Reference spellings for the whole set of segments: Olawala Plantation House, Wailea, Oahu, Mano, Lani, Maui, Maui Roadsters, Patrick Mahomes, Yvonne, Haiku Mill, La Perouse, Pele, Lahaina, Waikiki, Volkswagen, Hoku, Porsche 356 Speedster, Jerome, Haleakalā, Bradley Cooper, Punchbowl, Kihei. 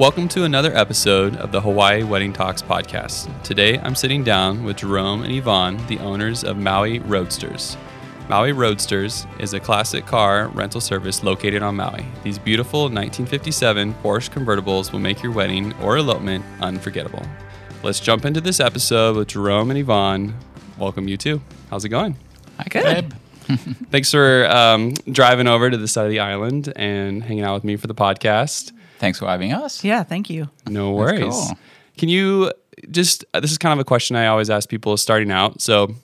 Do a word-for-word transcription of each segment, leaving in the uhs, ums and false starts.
Welcome to another episode of the Hawaii Wedding Talks podcast. Today, I'm sitting down with Jerome and Yvonne, the owners of Maui Roadsters. Maui Roadsters is a classic car rental service located on Maui. These beautiful nineteen fifty-seven Porsche convertibles will make your wedding or elopement unforgettable. Let's jump into this episode with Jerome and Yvonne. Welcome you two. How's it going? Hi, good. Thanks for um, driving over to the side of the island and hanging out with me for the podcast. Thanks for having us. Yeah, thank you. No worries. Cool. Can you just, this is kind of a question I always ask people starting out. So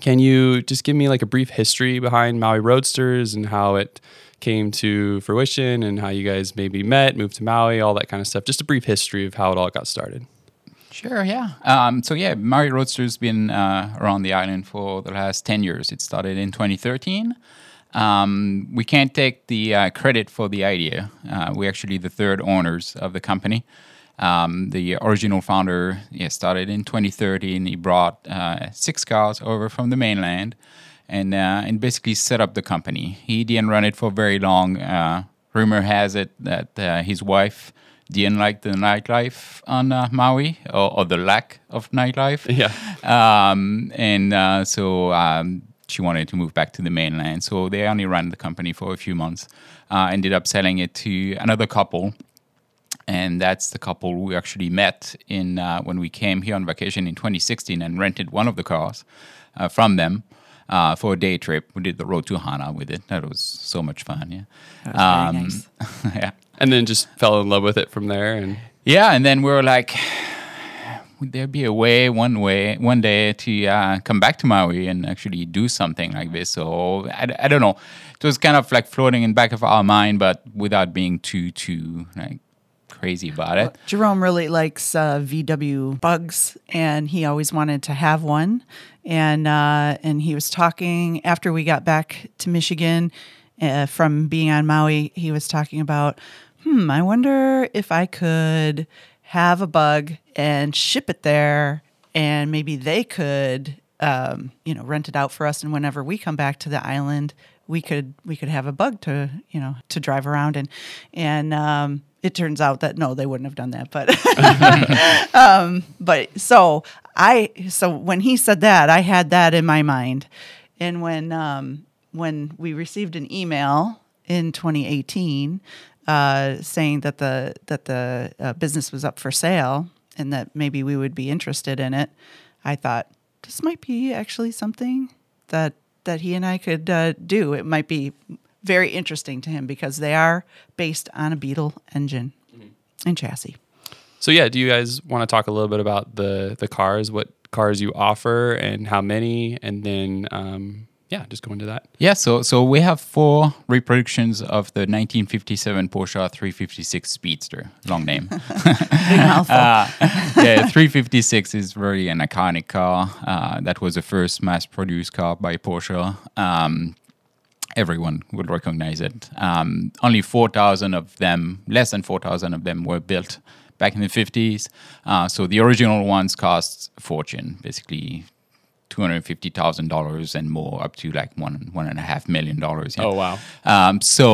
can you just give me like a brief history behind Maui Roadsters and how it came to fruition and how you guys maybe met, moved to Maui, all that kind of stuff? Just a brief history of how it all got started. Sure, yeah. Um, so yeah, Maui Roadsters has been uh, around the island for the last ten years. It started in twenty thirteen. Um, we can't take the uh, credit for the idea. Uh, we're actually the third owners of the company. Um, the original founder yeah, started in twenty thirteen, and he brought uh, six cars over from the mainland and uh, and basically set up the company. He didn't run it for very long. Uh, rumor has it that uh, his wife didn't like the nightlife on uh, Maui, or, or the lack of nightlife. Yeah. Um, and uh, so... Um, She wanted to move back to the mainland, so they only ran the company for a few months. Uh, ended up selling it to another couple, and that's the couple we actually met in uh, when we came here on vacation in twenty sixteen and rented one of the cars uh, from them uh, for a day trip. We did the road to Hana with it. That was so much fun. Yeah, that was um, very nice. Yeah, and then just fell in love with it from there. And yeah, and then we were like, would there be a way, one way, one day to uh, come back to Maui and actually do something like this? So I, I don't know. It was kind of like floating in the back of our mind, but without being too, too like crazy about it. Well, Jerome really likes uh, V W bugs, and he always wanted to have one. And uh, and he was talking after we got back to Michigan uh, from being on Maui. He was talking about, hmm, I wonder if I could have a bug and ship it there, and maybe they could, um, you know, rent it out for us. And whenever we come back to the island, we could we could have a bug to, you know, to drive around. And and um, it turns out that no, they wouldn't have done that. But um, but so I so when he said that, I had that in my mind. And when um, when we received an email in twenty eighteen. Uh, saying that the that the uh, business was up for sale and that maybe we would be interested in it, I thought this might be actually something that that he and I could uh, do. It might be very interesting to him because they are based on a Beetle engine mm-hmm. and chassis. So yeah, do you guys want to talk a little bit about the the cars? What cars you offer and how many, and then. Um Yeah, just go into that. Yeah, so so we have four reproductions of the nineteen fifty-seven Porsche three fifty-six Speedster. Long name. uh, yeah, three fifty-six is really an iconic car. Uh, that was the first mass-produced car by Porsche. Um, everyone would recognize it. Um, only four thousand of them, less than four thousand of them were built back in the fifties. Uh, so the original ones cost a fortune, basically two hundred fifty thousand dollars and more, up to like one one and a half million dollars. Yeah. Oh wow! Um, so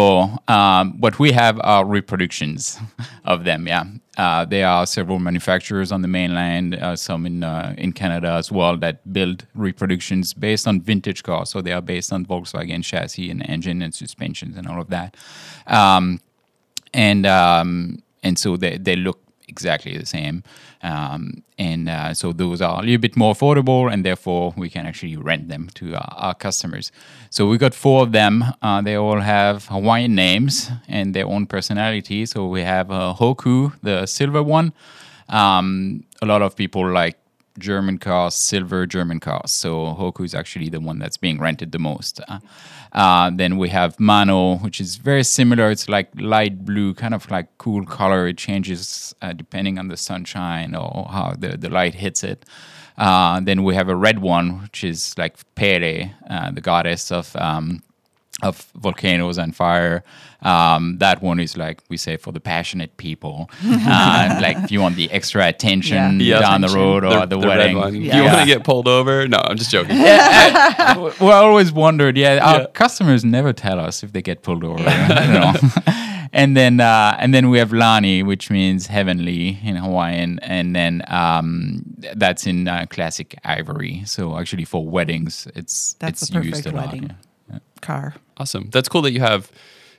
um, what we have are reproductions of them. Yeah, uh, there are several manufacturers on the mainland, uh, some in uh, in Canada as well, that build reproductions based on vintage cars. So they are based on Volkswagen chassis and engine and suspensions and all of that. Um, and um, and so they they look exactly the same. Um, and uh, so those are a little bit more affordable, and therefore we can actually rent them to our, our customers. So we got four of them. Uh, they all have Hawaiian names and their own personality. So we have uh, Hoku, the silver one. Um, a lot of people like German cars, silver German cars. So Hoku is actually the one that's being rented the most. Uh, uh, then we have Mano, which is very similar. It's like light blue, kind of like cool color. It changes uh, depending on the sunshine or how the, the light hits it. Uh, then we have a red one, which is like Pele, uh, the goddess of um, of volcanoes and fire. Um, that one is like we say for the passionate people. Uh, like if you want the extra attention yeah. down attention. the road or the, at the, the wedding. Yeah. You yeah. want to get pulled over? No, I'm just joking. Yeah, I, I, we're always wondered. Yeah, our yeah. customers never tell us if they get pulled over. I don't know. And then uh, and then we have Lani, which means heavenly in Hawaiian. And then um, that's in uh, classic ivory. So actually for weddings, it's that's it's the perfect used a wedding lot. Yeah. Yeah. Car. Awesome. That's cool that you have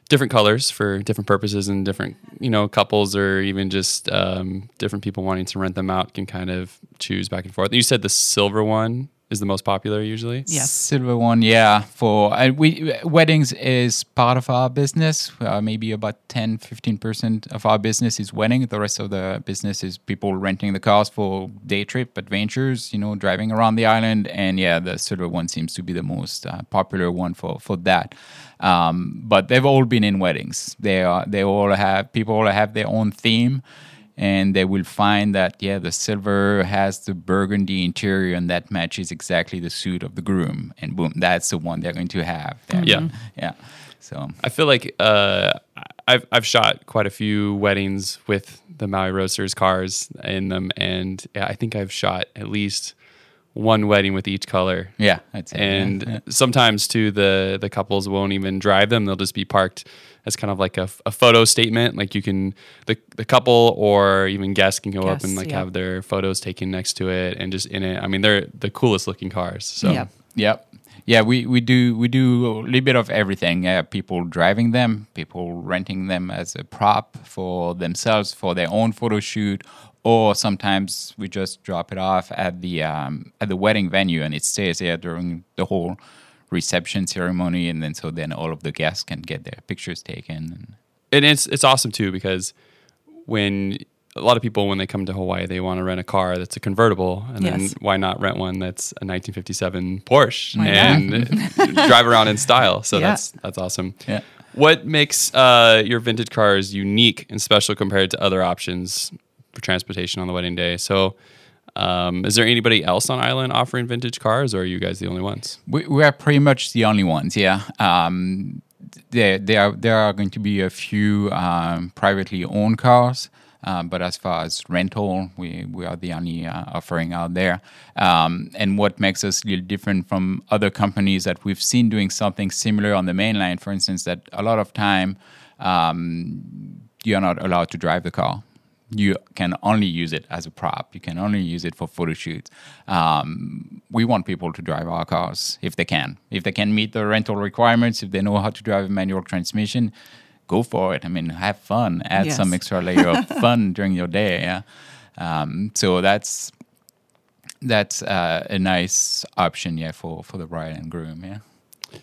different colors for different purposes, and different, you know, couples or even just um, different people wanting to rent them out can kind of choose back and forth. You said the silver one is the most popular usually? Yes. Silver one, yeah. For uh, we weddings is part of our business. Uh, maybe about ten, fifteen percent of our business is wedding. The rest of the business is people renting the cars for day trip, adventures, you know, driving around the island. And yeah, the silver one seems to be the most uh, popular one for, for that. Um, but they've all been in weddings. They are, they all have, people all have their own theme. And they will find that, yeah, the silver has the burgundy interior, and that matches exactly the suit of the groom. And boom, that's the one they're going to have. There. Yeah. Yeah. So I feel like uh, I've I've shot quite a few weddings with the Maui Roadsters cars in them. And yeah, I think I've shot at least one wedding with each color. Yeah. That's it. And yeah, yeah. sometimes, too, the, the couples won't even drive them. They'll just be parked as kind of like a, a photo statement. Like you can, the the couple or even guests can go guests, up and like yeah. have their photos taken next to it and just in it. I mean, they're the coolest looking cars. So, yep. yep. Yeah, we, we do we do a little bit of everything. Uh, people driving them, people renting them as a prop for themselves, for their own photo shoot. Or sometimes we just drop it off at the um, at the wedding venue, and it stays there during the whole reception ceremony, and then so then all of the guests can get their pictures taken. And it's it's awesome too, because when a lot of people when they come to Hawaii, they want to rent a car that's a convertible, and yes. then why not rent one that's a nineteen fifty-seven Porsche why and drive around in style? So yeah. that's that's awesome. Yeah. What makes uh, your vintage cars unique and special compared to other options for transportation on the wedding day? So um, is there anybody else on island offering vintage cars, or are you guys the only ones? We, we are pretty much the only ones, yeah. Um, there, there, are, there are going to be a few um, privately owned cars, um, but as far as rental, we, we are the only uh, offering out there. Um, and what makes us a little different from other companies that we've seen doing something similar on the mainland, for instance, that a lot of time um, you're not allowed to drive the car. You can only use it as a prop. You can only use it for photo shoots. Um, we want people to drive our cars if they can. If they can meet the rental requirements, if they know how to drive a manual transmission, go for it. I mean, have fun. Add yes. some extra layer of fun during your day. Yeah. Um, so that's that's uh, a nice option, yeah, for, for the bride and groom. Yeah.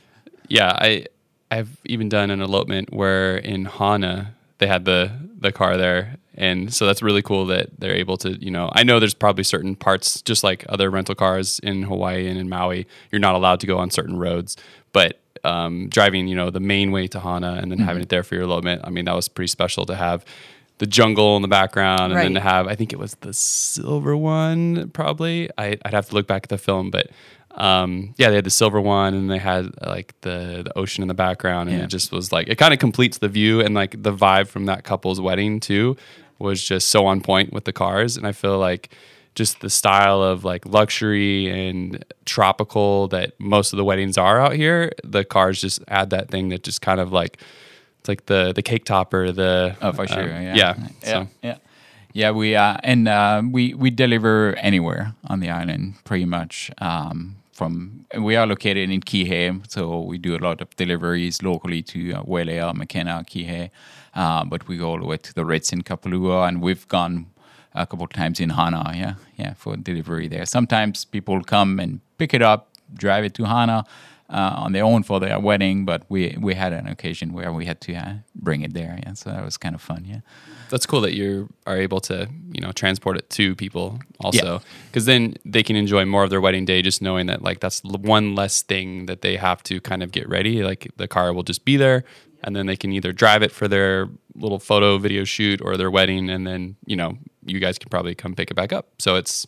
Yeah, I I've even done an elopement where in Hana they had the the car there. And so that's really cool that they're able to, you know, I know there's probably certain parts, just like other rental cars in Hawaii and in Maui, you're not allowed to go on certain roads, but um, driving, you know, the main way to Hana and then mm-hmm. having it there for your elopement, I mean, that was pretty special to have the jungle in the background and right. then to have, I think it was the silver one, probably. I, I'd have to look back at the film, but um, yeah, they had the silver one and they had like the, the ocean in the background and yeah. it just was like, it kind of completes the view and like the vibe from that couple's wedding too. Was just so on point with the cars. And I feel like just the style of like luxury and tropical that most of the weddings are out here, the cars just add that thing that just kind of like, it's like the the cake topper, the... Oh, for sure, uh, yeah. Yeah, yeah, so. yeah. Yeah, we, uh, and uh, we, we deliver anywhere on the island, pretty much. Um, from we are located in Kihei, so we do a lot of deliveries locally to uh, Wailea, McKenna, Kihei. Uh, but we go all the way to the Ritz in Kapalua, and we've gone a couple of times in Hana, yeah, yeah, for delivery there. Sometimes people come and pick it up, drive it to Hana uh, on their own for their wedding, but we, we had an occasion where we had to uh, bring it there, yeah, so that was kind of fun, yeah. That's cool that you are able to, you know, transport it to people also, because yeah. then they can enjoy more of their wedding day just knowing that, like, that's one less thing that they have to kind of get ready. Like, the car will just be there. And then they can either drive it for their little photo video shoot or their wedding. And then, you know, you guys can probably come pick it back up. So it's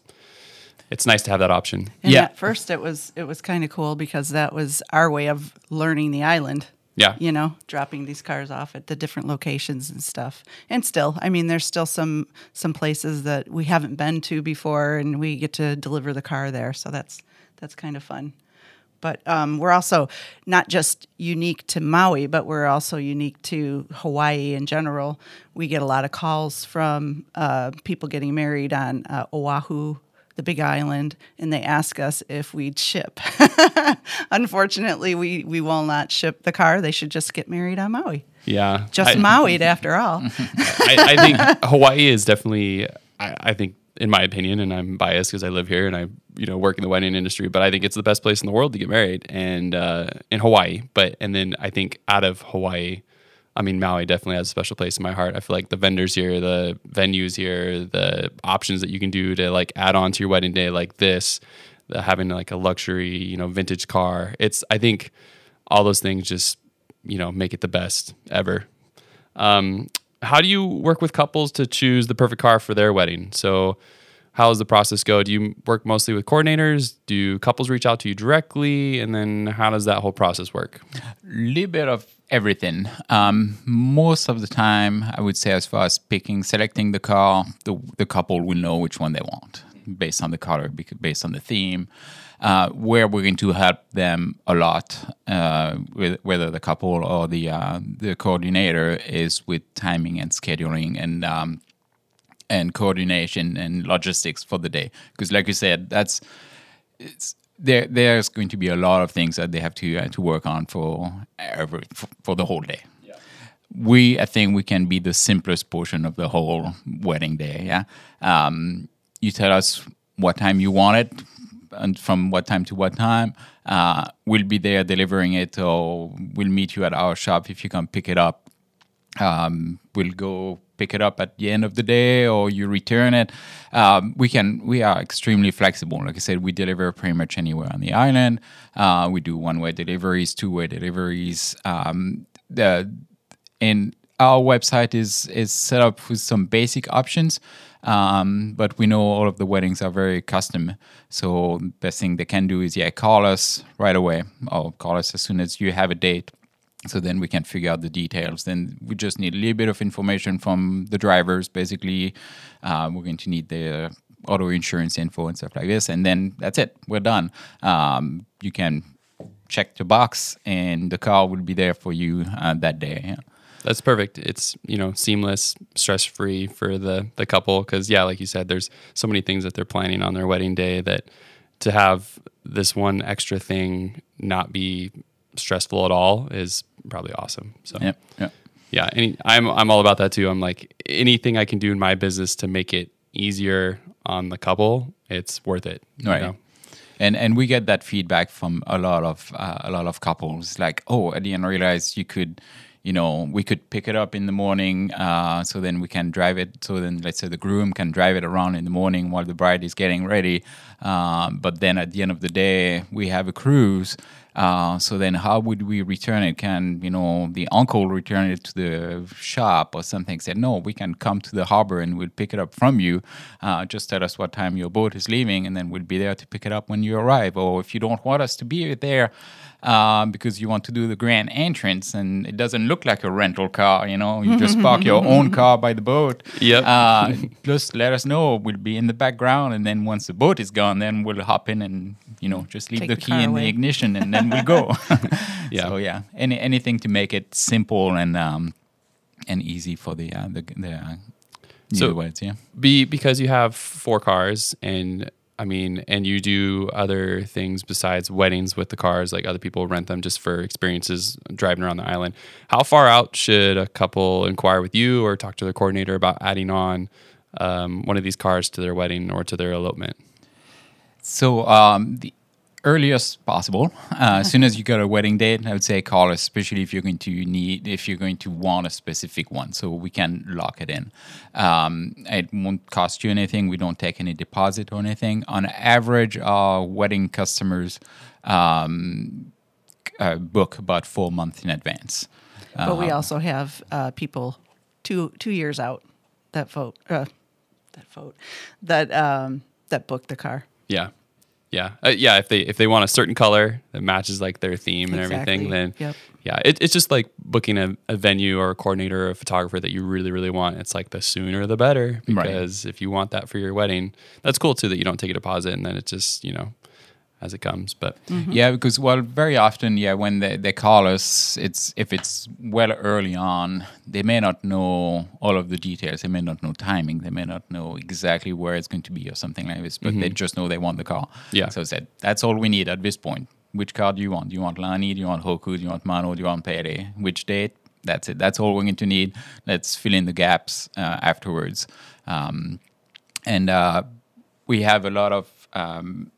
it's nice to have that option. And yeah. at first it was it was kind of cool because that was our way of learning the island. Yeah. You know, dropping these cars off at the different locations and stuff. And still, I mean, there's still some some places that we haven't been to before and we get to deliver the car there. So that's that's kind of fun. But um, we're also not just unique to Maui, but we're also unique to Hawaii in general. We get a lot of calls from uh, people getting married on uh, Oahu, the Big Island, and they ask us if we'd ship. Unfortunately, we, we will not ship the car. They should just get married on Maui. Yeah. Just I, Maui'd after all. I, I think Hawaii is definitely, I, I think, in my opinion, and I'm biased because I live here and I, you know, work in the wedding industry, but I think it's the best place in the world to get married, and uh, in Hawaii. But and then I think out of Hawaii, I mean, Maui definitely has a special place in my heart. I feel like the vendors here, the venues here, the options that you can do to like add on to your wedding day, like this, the, having like a luxury, you know, vintage car. It's I think all those things just, you know, make it the best ever. Um, How do you work with couples to choose the perfect car for their wedding? So how does the process go? Do you work mostly with coordinators? Do couples reach out to you directly? And then how does that whole process work? A little bit of everything. Um, most of the time, I would say as far as picking, selecting the car, the, the couple will know which one they want based on the color, based on the theme. Uh, where we're going to help them a lot, uh, with, whether the couple or the uh, the coordinator, is with timing and scheduling and um, and coordination and logistics for the day. Because, like you said, that's it's, there. There's going to be a lot of things that they have to uh, to work on for every for, for the whole day. Yeah. We, I think, we can be the simplest portion of the whole wedding day. Yeah, um, you tell us what time you want it. And from what time to what time, uh, we'll be there delivering it, or we'll meet you at our shop if you come pick it up. Um, we'll go pick it up at the end of the day, or you return it. Um, we can, we are extremely flexible. Like I said, we deliver pretty much anywhere on the island. Uh, we do one-way deliveries, two-way deliveries. Um, the, and our website is is set up with some basic options. Um, but we know all of the weddings are very custom. So the best thing they can do is, yeah, call us right away. Or call us as soon as you have a date. So then we can figure out the details. Then we just need a little bit of information from the drivers, basically. Uh, we're going to need their auto insurance info and stuff like this. And then that's it. We're done. Um, you can check the box and the car will be there for you uh, that day. Yeah. That's perfect. It's, you know, seamless, stress-free for the, the couple. Because, yeah, like you said, there's so many things that they're planning on their wedding day that to have this one extra thing not be stressful at all is probably awesome. So, yeah, yeah. yeah any, I'm I'm all about that, too. I'm like, anything I can do in my business to make it easier on the couple, it's worth it. Right. You know? And and we get that feedback from a lot of, uh, a lot of couples. Like, oh, I didn't realize you could... You know, we could pick it up in the morning, uh, so then we can drive it. So then, let's say the groom can drive it around in the morning while the bride is getting ready. Um, but then at the end of the day, we have a cruise. Uh, so then how would we return it? Can, you know, the uncle return it to the shop or something? Said, no, we can come to the harbor and we'll pick it up from you. Uh, just tell us what time your boat is leaving, and then we'll be there to pick it up when you arrive. Or if you don't want us to be there, Uh, because you want to do the grand entrance and it doesn't look like a rental car, you know, you just park your own car by the boat. Yep. Uh, just let us know. We'll be in the background. And then once the boat is gone, then we'll hop in and, you know, just leave Take the key in away. The ignition and then we'll go. yeah. So, yeah, any, anything to make it simple and um, and easy for the, uh, the, the uh, so ways, yeah. Be, because you have four cars and... I mean, and you do other things besides weddings with the cars, like other people rent them just for experiences driving around the island. How far out should a couple inquire with you or talk to their coordinator about adding on um, one of these cars to their wedding or to their elopement? So um, the earliest possible. Uh, as soon as you got a wedding date, I would say call us, especially if you're going to need, if you're going to want a specific one, so we can lock it in. Um, it won't cost you anything. We don't take any deposit or anything. On average, our wedding customers um, uh, book about four months in advance. But uh, we also have uh, people two two years out that vote uh, that vote that um, that book the car. Yeah. Yeah, uh, yeah. If they if they want a certain color that matches like their theme and exactly. everything, then yep. yeah, it, it's just like booking a, a venue or a coordinator or a photographer that you really really want. It's like the sooner the better, because right. if you want that for your wedding, that's cool too. That you don't take a deposit and then it's just, you know, as it comes. But mm-hmm. yeah, because well, very often, yeah, when they, they call us, it's if it's well early on, they may not know all of the details. They may not know timing. They may not know exactly where it's going to be or something like this. But mm-hmm. they just know they want the car. Yeah. So I said, that's all we need at this point. Which car do you want? Do you want Lani? Do you want Hoku? Do you want Mano? Do you want Pele? Which date? That's it. That's all we're going to need. Let's fill in the gaps uh, afterwards. Um, and uh, we have a lot of um,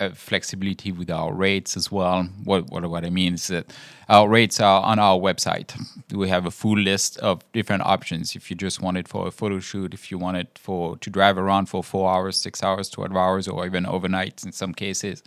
uh, flexibility with our rates as well. What, what what I mean is that our rates are on our website. We have a full list of different options. If you just want it for a photo shoot, if you want it for to drive around for four hours, six hours, twelve hours, or even overnight in some cases,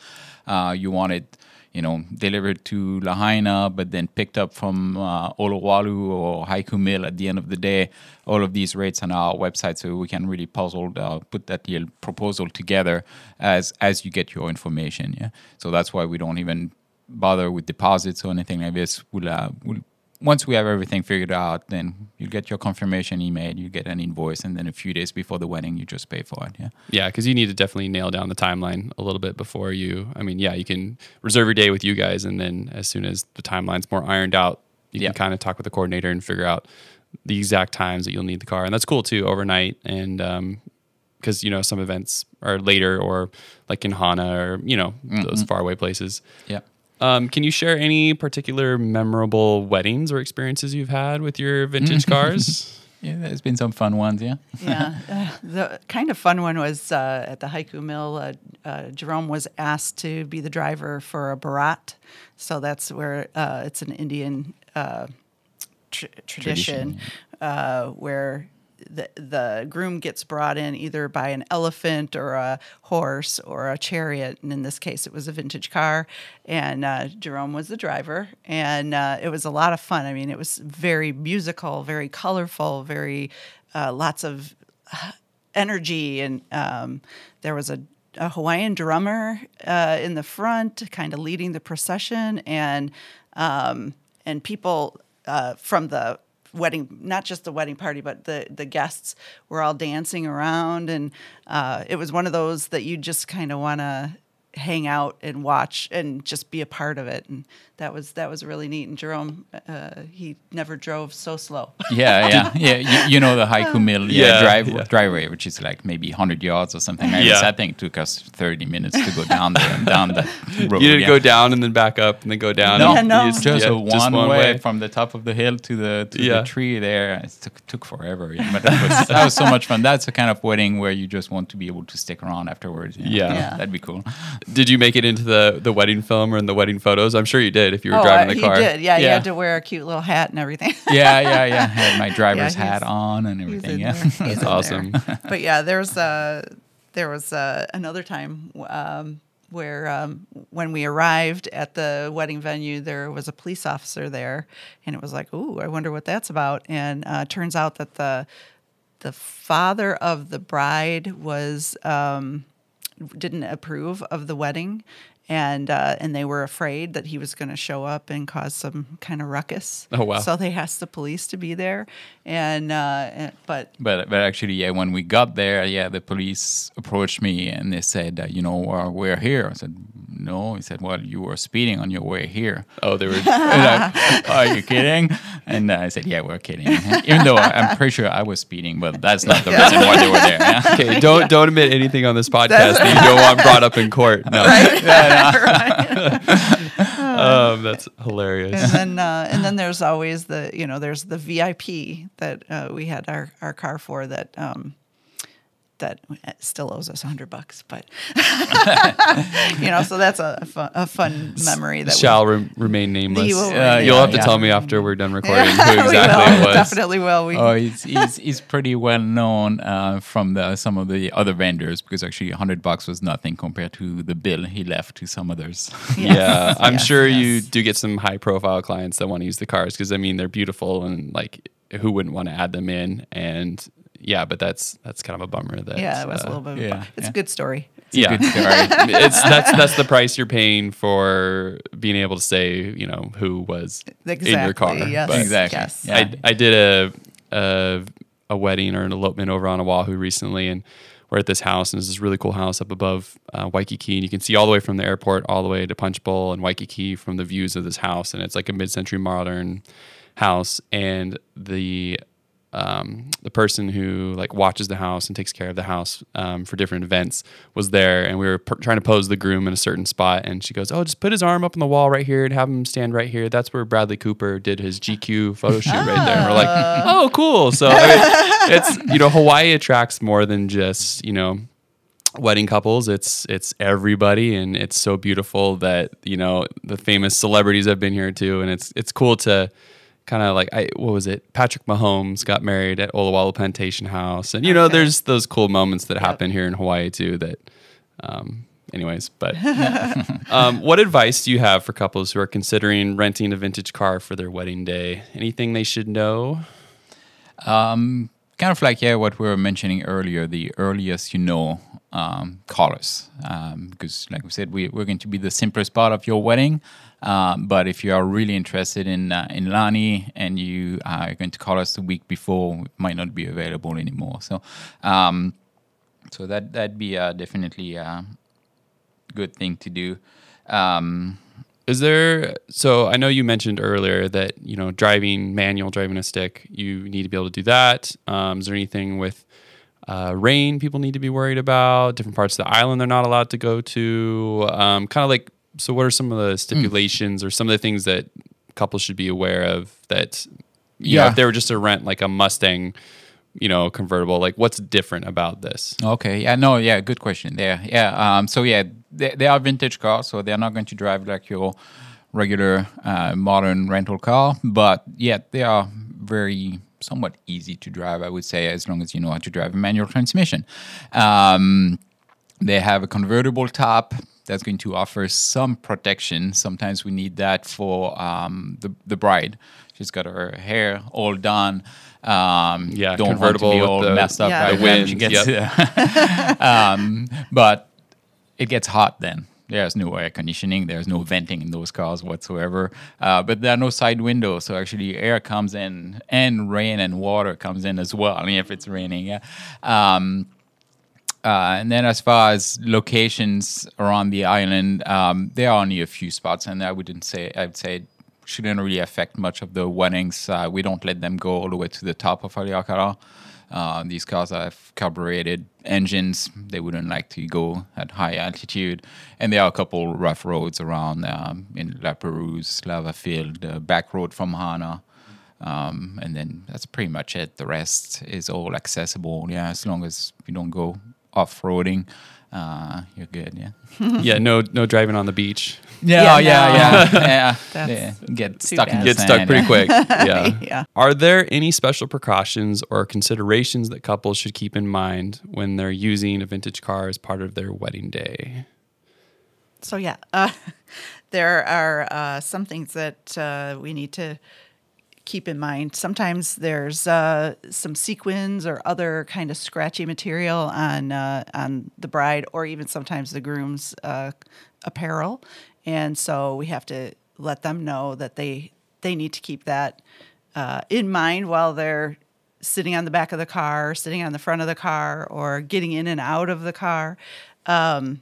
uh, you want it, you know, delivered to Lahaina, but then picked up from uh, Olawala or Haiku Mill at the end of the day. All of these rates on our website, so we can really puzzle, uh, put that deal proposal together as as you get your information. Yeah, so that's why we don't even bother with deposits or anything like this. We'll, uh, we'll once we have everything figured out, then you get your confirmation email, you get an invoice, and then a few days before the wedding, you just pay for it. Yeah, yeah, because you need to definitely nail down the timeline a little bit before you. I mean, yeah, you can reserve your day with you guys, and then as soon as the timeline's more ironed out, you yeah. can kind of talk with the coordinator and figure out the exact times that you'll need the car, and that's cool too. Overnight, and um, because you know some events are later, or like in Hana, or you know mm-hmm. those faraway places. Yeah. Um, can you share any particular memorable weddings or experiences you've had with your vintage cars? Yeah, there's been some fun ones, yeah. Yeah. Uh, the kind of fun one was uh, at the Haiku Mill, uh, uh, Jerome was asked to be the driver for a bharat. So that's where uh, it's an Indian uh, tr- tradition, tradition yeah. uh, where... The, the groom gets brought in either by an elephant or a horse or a chariot, and in this case, it was a vintage car. And uh, Jerome was the driver, and uh, it was a lot of fun. I mean, it was very musical, very colorful, very uh, lots of energy, and um, there was a, a Hawaiian drummer uh, in the front, kind of leading the procession, and um, and people uh, from the wedding, not just the wedding party, but the, the guests were all dancing around. And uh, it was one of those that you just kind of want to hang out and watch and just be a part of it. And that was that was really neat. And Jerome, uh, he never drove so slow. Yeah, yeah. yeah. You, you know the Haiku Mill yeah, yeah, drive, yeah. driveway, which is like maybe one hundred yards or something like yeah. this. I think it took us thirty minutes to go down there and down the road. You didn't yeah. go down and then back up and then go down. No, and no. Just, just yeah, a one, just one way, way from the top of the hill to the to yeah. the tree there. It took, took forever. Yeah. But that was, that was so much fun. That's the kind of wedding where you just want to be able to stick around afterwards. You know? yeah. yeah. That'd be cool. Did you make it into the, the wedding film or in the wedding photos? I'm sure you did if you were oh, driving the uh, car. Oh, you did. Yeah, yeah, you had to wear a cute little hat and everything. yeah, yeah, yeah. I had my driver's yeah, hat on and everything. Yeah, that's awesome. But yeah, there was, uh, there was uh, another time um, where um, when we arrived at the wedding venue, there was a police officer there. And it was like, ooh, I wonder what that's about. And uh, turns out that the the father of the bride was... Um, didn't approve of the wedding, and uh, and they were afraid that he was going to show up and cause some kind of ruckus. Oh wow! So they asked the police to be there, and, uh, and but but but actually, yeah, when we got there, yeah, the police approached me and they said, uh, you know, uh, we're here. I said, no. He said, well, you were speeding on your way here. Oh, they were. Like, are you kidding? And uh, I said, yeah, we're kidding. Even though I'm pretty sure I was speeding, but that's not the yeah. reason why they were there. Yeah? Okay, don't yeah. don't admit anything on this podcast that's that you don't want brought up in court. No. Right? Yeah, no. um, that's hilarious. And then uh, and then there's always the you know there's the V I P that uh, we had our, our car for that. Um, that still owes us a hundred bucks, but, you know, so that's a, fun, a fun memory. That Shall we, re- remain nameless. Will uh, remain you'll have yeah. to tell me after we're done recording who exactly will. It was. Definitely will. We oh, he's, he's, he's pretty well known uh, from the, some of the other vendors, because actually a hundred bucks was nothing compared to the bill he left to some others. Yes. Yeah. I'm yes, sure yes. you do get some high profile clients that want to use the cars because, I mean, they're beautiful and, like, who wouldn't want to add them in? And... Yeah, but that's that's kind of a bummer. That yeah, it was uh, a little bit. Of a yeah, it's yeah. a good story. It's yeah, a good story. it's that's that's the price you're paying for being able to say you know who was exactly, in your car. Yes, but exactly. Yes. Yeah. I I did a, a a wedding or an elopement over on Oahu recently, and we're at this house, and it's this really cool house up above uh, Waikiki, and you can see all the way from the airport all the way to Punchbowl and Waikiki from the views of this house, and it's like a mid-century modern house. And the um, the person who like watches the house and takes care of the house um, for different events was there, and we were p- trying to pose the groom in a certain spot, and she goes, "Oh, just put his arm up on the wall right here and have him stand right here. That's where Bradley Cooper did his G Q photo shoot right there." And we're like, "Oh, cool." So I mean, it's, you know, Hawaii attracts more than just, you know, wedding couples. It's it's everybody, and it's so beautiful that, you know, the famous celebrities have been here too, and it's it's cool to kind of like, I what was it? Patrick Mahomes got married at Olawala Plantation House, and you know, okay. there's those cool moments that happen yep. here in Hawaii too. That, um, anyways, but um, what advice do you have for couples who are considering renting a vintage car for their wedding day? Anything they should know? Um, kind of like yeah, what we were mentioning earlier. The earliest, you know, um, colors, um, because like we said, we we're going to be the simplest part of your wedding. Uh, but if you are really interested in uh, in Lani and you are going to call us the week before, it might not be available anymore. So, um, so that that'd be uh, definitely a good thing to do. Um, Is there? So I know you mentioned earlier that, you know, driving manual, driving a stick, you need to be able to do that. Um, is there anything with Uh, rain people need to be worried about? Different parts of the island they're not allowed to go to. Um, kind of like. So what are some of the stipulations mm. or some of the things that couples should be aware of that, you yeah. know, if they were just to rent like a Mustang, you know, convertible, like what's different about this? Okay. Yeah, no, yeah. Good question there. Yeah. yeah. Um, so yeah, they, they are vintage cars, so they're not going to drive like your regular uh, modern rental car, but yeah, they are very somewhat easy to drive, I would say, as long as you know how to drive a manual transmission. Um, they have a convertible top. That's going to offer some protection. Sometimes we need that for um, the the bride. She's got her hair all done. Um, yeah, don't convertible want to be all the, messed up yeah. by the wind. She gets, yep. um, but it gets hot then. There's no air conditioning. There's no venting in those cars whatsoever. Uh, but there are no side windows, so actually air comes in, and rain and water comes in as well. I mean, if it's raining, yeah. Um, Uh, and then as far as locations around the island, um, there are only a few spots, and I wouldn't say, I'd say it shouldn't really affect much of the weddings. Uh, we don't let them go all the way to the top of Haleakalā. Uh, these cars have carbureted engines. They wouldn't like to go at high altitude. And there are a couple rough roads around um, in La Perouse, Lava Field, uh, back road from Hana. Um, and then that's pretty much it. The rest is all accessible, yeah, as long as you don't go off-roading, uh, you're good, yeah. yeah, no, no driving on the beach. Yeah, yeah, yeah, no. yeah. yeah. yeah. Get stuck in the Get sand. stuck pretty quick. Yeah. yeah. Are there any special precautions or considerations that couples should keep in mind when they're using a vintage car as part of their wedding day? So yeah, uh, there are uh, some things that uh, we need to keep in mind. Sometimes there's uh, some sequins or other kind of scratchy material on uh, on the bride or even sometimes the groom's uh, apparel, and so we have to let them know that they they need to keep that uh, in mind while they're sitting on the back of the car, sitting on the front of the car, or getting in and out of the car. Um,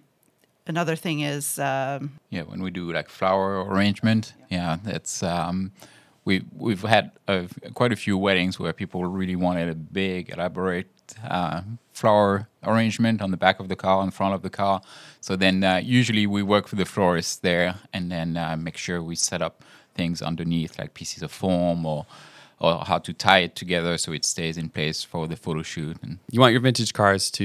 another thing is um, yeah, when we do like flower arrangement, yeah, that's. Um, We, we've had uh, quite a few weddings where people really wanted a big, elaborate uh, flower arrangement on the back of the car, in front of the car. So then uh, usually we work with the florist there and then uh, make sure we set up things underneath, like pieces of foam or or how to tie it together so it stays in place for the photo shoot. And you want your vintage cars to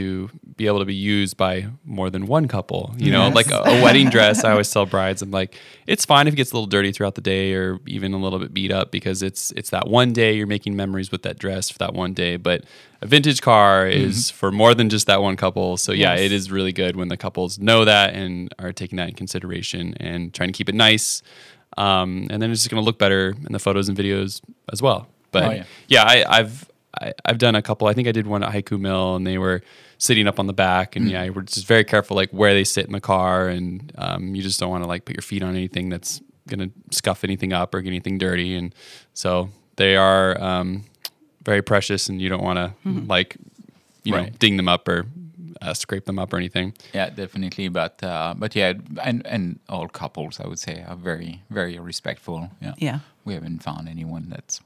be able to be used by more than one couple. You know, yes. like a, a wedding dress, I always tell brides, I'm like, it's fine if it gets a little dirty throughout the day or even a little bit beat up because it's it's that one day you're making memories with that dress for that one day. But a vintage car mm-hmm. is for more than just that one couple. So yeah, yes. it is really good when the couples know that and are taking that in consideration and trying to keep it nice. Um, and then it's just going to look better in the photos and videos as well. But oh, yeah, yeah I, I've I, I've done a couple. I think I did one at Haiku Mill, and they were sitting up on the back. And mm. yeah, we're just very careful like where they sit in the car, and um, you just don't want to like put your feet on anything that's going to scuff anything up or get anything dirty. And so they are um, very precious, and you don't want to mm. like you right. know ding them up or uh, scrape them up or anything. Yeah, definitely. But uh, but yeah, and and all couples, I would say, are very, very respectful. Yeah. Yeah. We haven't found anyone that's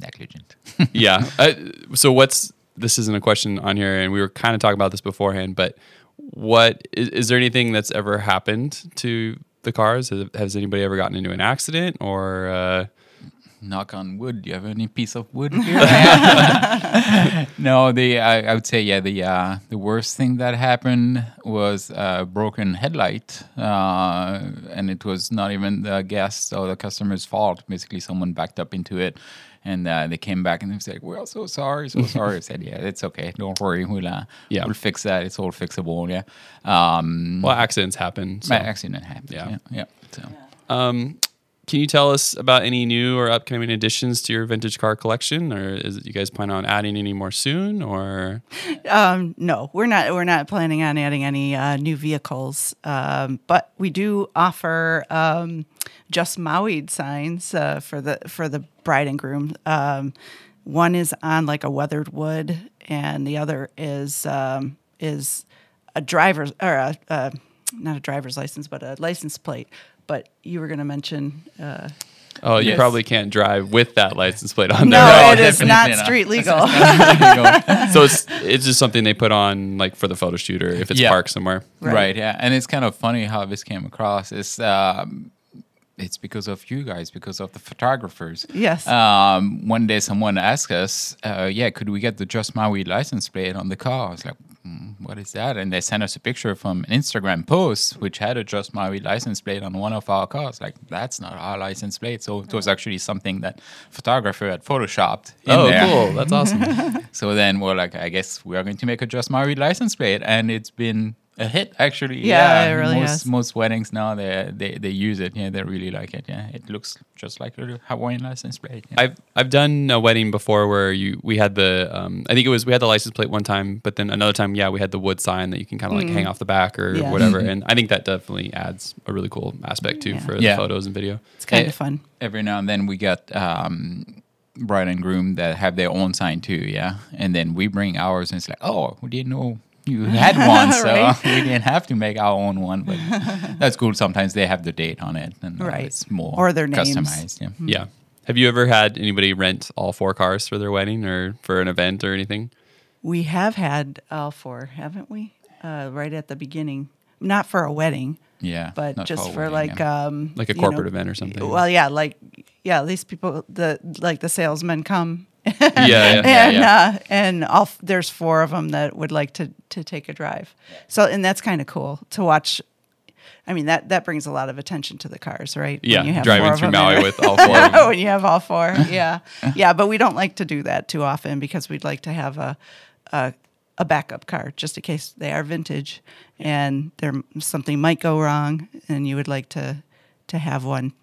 negligent. Yeah. Uh, so what's, this isn't a question on here, and we were kind of talking about this beforehand, but what, is, is there anything that's ever happened to the cars? Has, has anybody ever gotten into an accident or... Uh, knock on wood. Do you have any piece of wood here? No, the I, I would say yeah. The uh, the worst thing that happened was a broken headlight, uh, and it was not even the guest or the customer's fault. Basically, someone backed up into it, and uh, they came back and they said, "We're so sorry, so sorry." I said, "Yeah, it's okay. Don't worry. We'll uh, yeah. we'll fix that. It's all fixable." Yeah. Um, well, accidents happen. So. Accident happens. Yeah. Yeah. yeah so. Yeah. Um, Can you tell us about any new or upcoming additions to your vintage car collection, or is it you guys plan on adding any more soon? Or um, no, we're not. We're not planning on adding any uh, new vehicles, um, but we do offer um, just Maui'd signs uh, for the for the bride and groom. Um, one is on like a weathered wood, and the other is um, is a driver's or a, a, not a driver's license, but a license plate. But you were going to mention... Uh, oh, you yes. probably can't drive with that license plate on there. No, right? It is not street legal. So it's it's just something they put on like for the photo shoot or if it's yeah. parked somewhere. Right. right, yeah. And it's kind of funny how this came across. It's, um, it's because of you guys, because of the photographers. Yes. Um, one day someone asked us, uh, yeah, could we get the Just Maui license plate on the car? I was like, what is that? And they sent us a picture from an Instagram post which had a Just Maui license plate on one of our cars. Like, that's not our license plate. So it was actually something that photographer had photoshopped in oh, there. Cool. That's awesome. So then we're like, I guess we are going to make a Just Maui license plate. And it's been a hit, actually. Yeah, yeah. It really most, is. Most weddings now, they, they they use it. Yeah, they really like it. Yeah, it looks just like a Hawaiian license plate. Yeah. I've I've done a wedding before where you we had the, um, I think it was, we had the license plate one time, but then another time, yeah, we had the wood sign that you can kind of like mm. hang off the back or yeah. whatever. And I think that definitely adds a really cool aspect too yeah. for yeah. the photos and video. It's kind it, of fun. Every now and then we got... Um, bride and groom that have their own sign too, yeah? And then we bring ours and it's like, oh, we didn't know you had one, so right? We didn't have to make our own one, but that's cool. Sometimes they have the date on it and right. uh, it's more or their names. Customized. Yeah. Mm-hmm. yeah. Have you ever had anybody rent all four cars for their wedding or for an event or anything? We have had all four, haven't we? Uh, right at the beginning. Not for a wedding. Yeah. But just for wedding, like... Yeah. Um, like a corporate you know, event or something. Well, yeah, like... Yeah, these people, the like the salesmen come. yeah, yeah, and yeah, yeah. Uh, and all, there's four of them that would like to, to take a drive. So, and that's kind of cool to watch. I mean, that, that brings a lot of attention to the cars, right? Yeah, when you have driving through Maui there. With all four of them. When you have all four, yeah. Yeah, but we don't like to do that too often because we'd like to have a, a, a backup car just in case they are vintage and there something might go wrong and you would like to, to have one.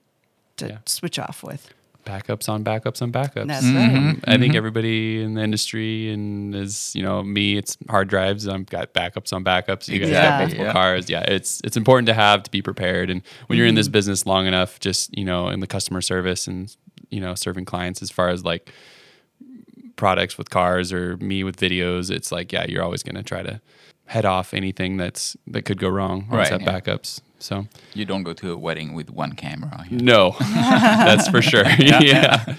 To yeah. switch off with backups on backups on backups. That's right. Mm-hmm. Mm-hmm. I think everybody in the industry and is you know me. It's hard drives. I've got backups on backups. You exactly. guys have multiple yeah. cars. Yeah, it's it's important to have to be prepared. And when mm-hmm. you're in this business long enough, just you know in the customer service and you know serving clients as far as like products with cars or me with videos, it's like yeah, you're always going to try to head off anything that's that could go wrong. Right. Have yeah. backups. So you don't go to a wedding with one camera. You know? No, that's for sure. yeah. yeah.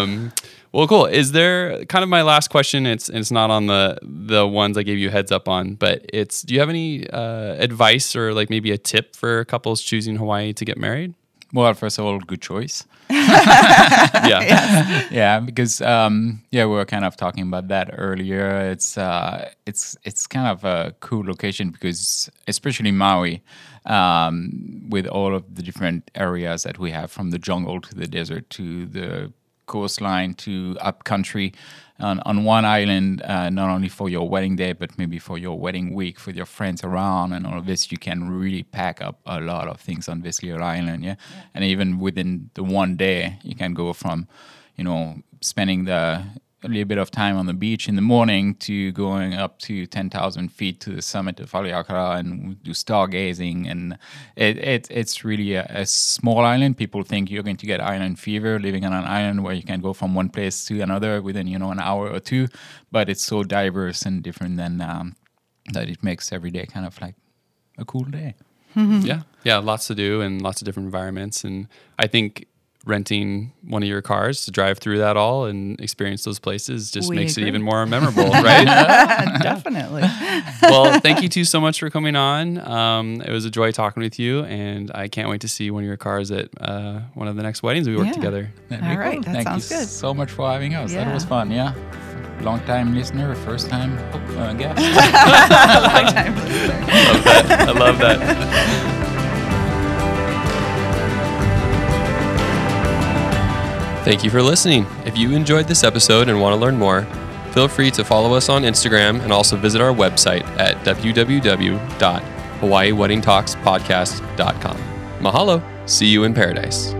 Um, well, cool. Is there kind of my last question? It's it's not on the the ones I gave you a heads up on, but it's. Do you have any uh, advice or like maybe a tip for couples choosing Hawaii to get married? Well, first of all, good choice. yeah, yeah, because um, yeah, we were kind of talking about that earlier. It's uh, it's it's kind of a cool location because, especially Maui, um, with all of the different areas that we have, from the jungle to the desert to the coastline to upcountry, on on one island, uh, not only for your wedding day, but maybe for your wedding week with your friends around and all of this, you can really pack up a lot of things on this little island, yeah? yeah. And even within the one day, you can go from, you know, spending the a little bit of time on the beach in the morning to going up to ten thousand feet to the summit of Haleakalā and do stargazing. And it, it it's really a, a small island. People think you're going to get island fever living on an island where you can go from one place to another within, you know, an hour or two. But it's so diverse and different than um, that it makes every day kind of like a cool day. yeah. Yeah. Lots to do and lots of different environments. And I think renting one of your cars to drive through that all and experience those places just we makes agree. It even more memorable, right? Yeah. Definitely. Well, thank you two so much for coming on. Um, it was a joy talking with you, and I can't wait to see one of your cars at uh, one of the next weddings we work yeah. together. That'd all be right. Cool. That thank sounds you good. So much for having us. Yeah. That was fun. Yeah. Long time listener, first time uh, guest. Long time listener. Love that. I love that. Thank you for listening. If you enjoyed this episode and want to learn more, feel free to follow us on Instagram and also visit our website at w w w dot hawaii wedding talks podcast dot com. Mahalo. See you in paradise.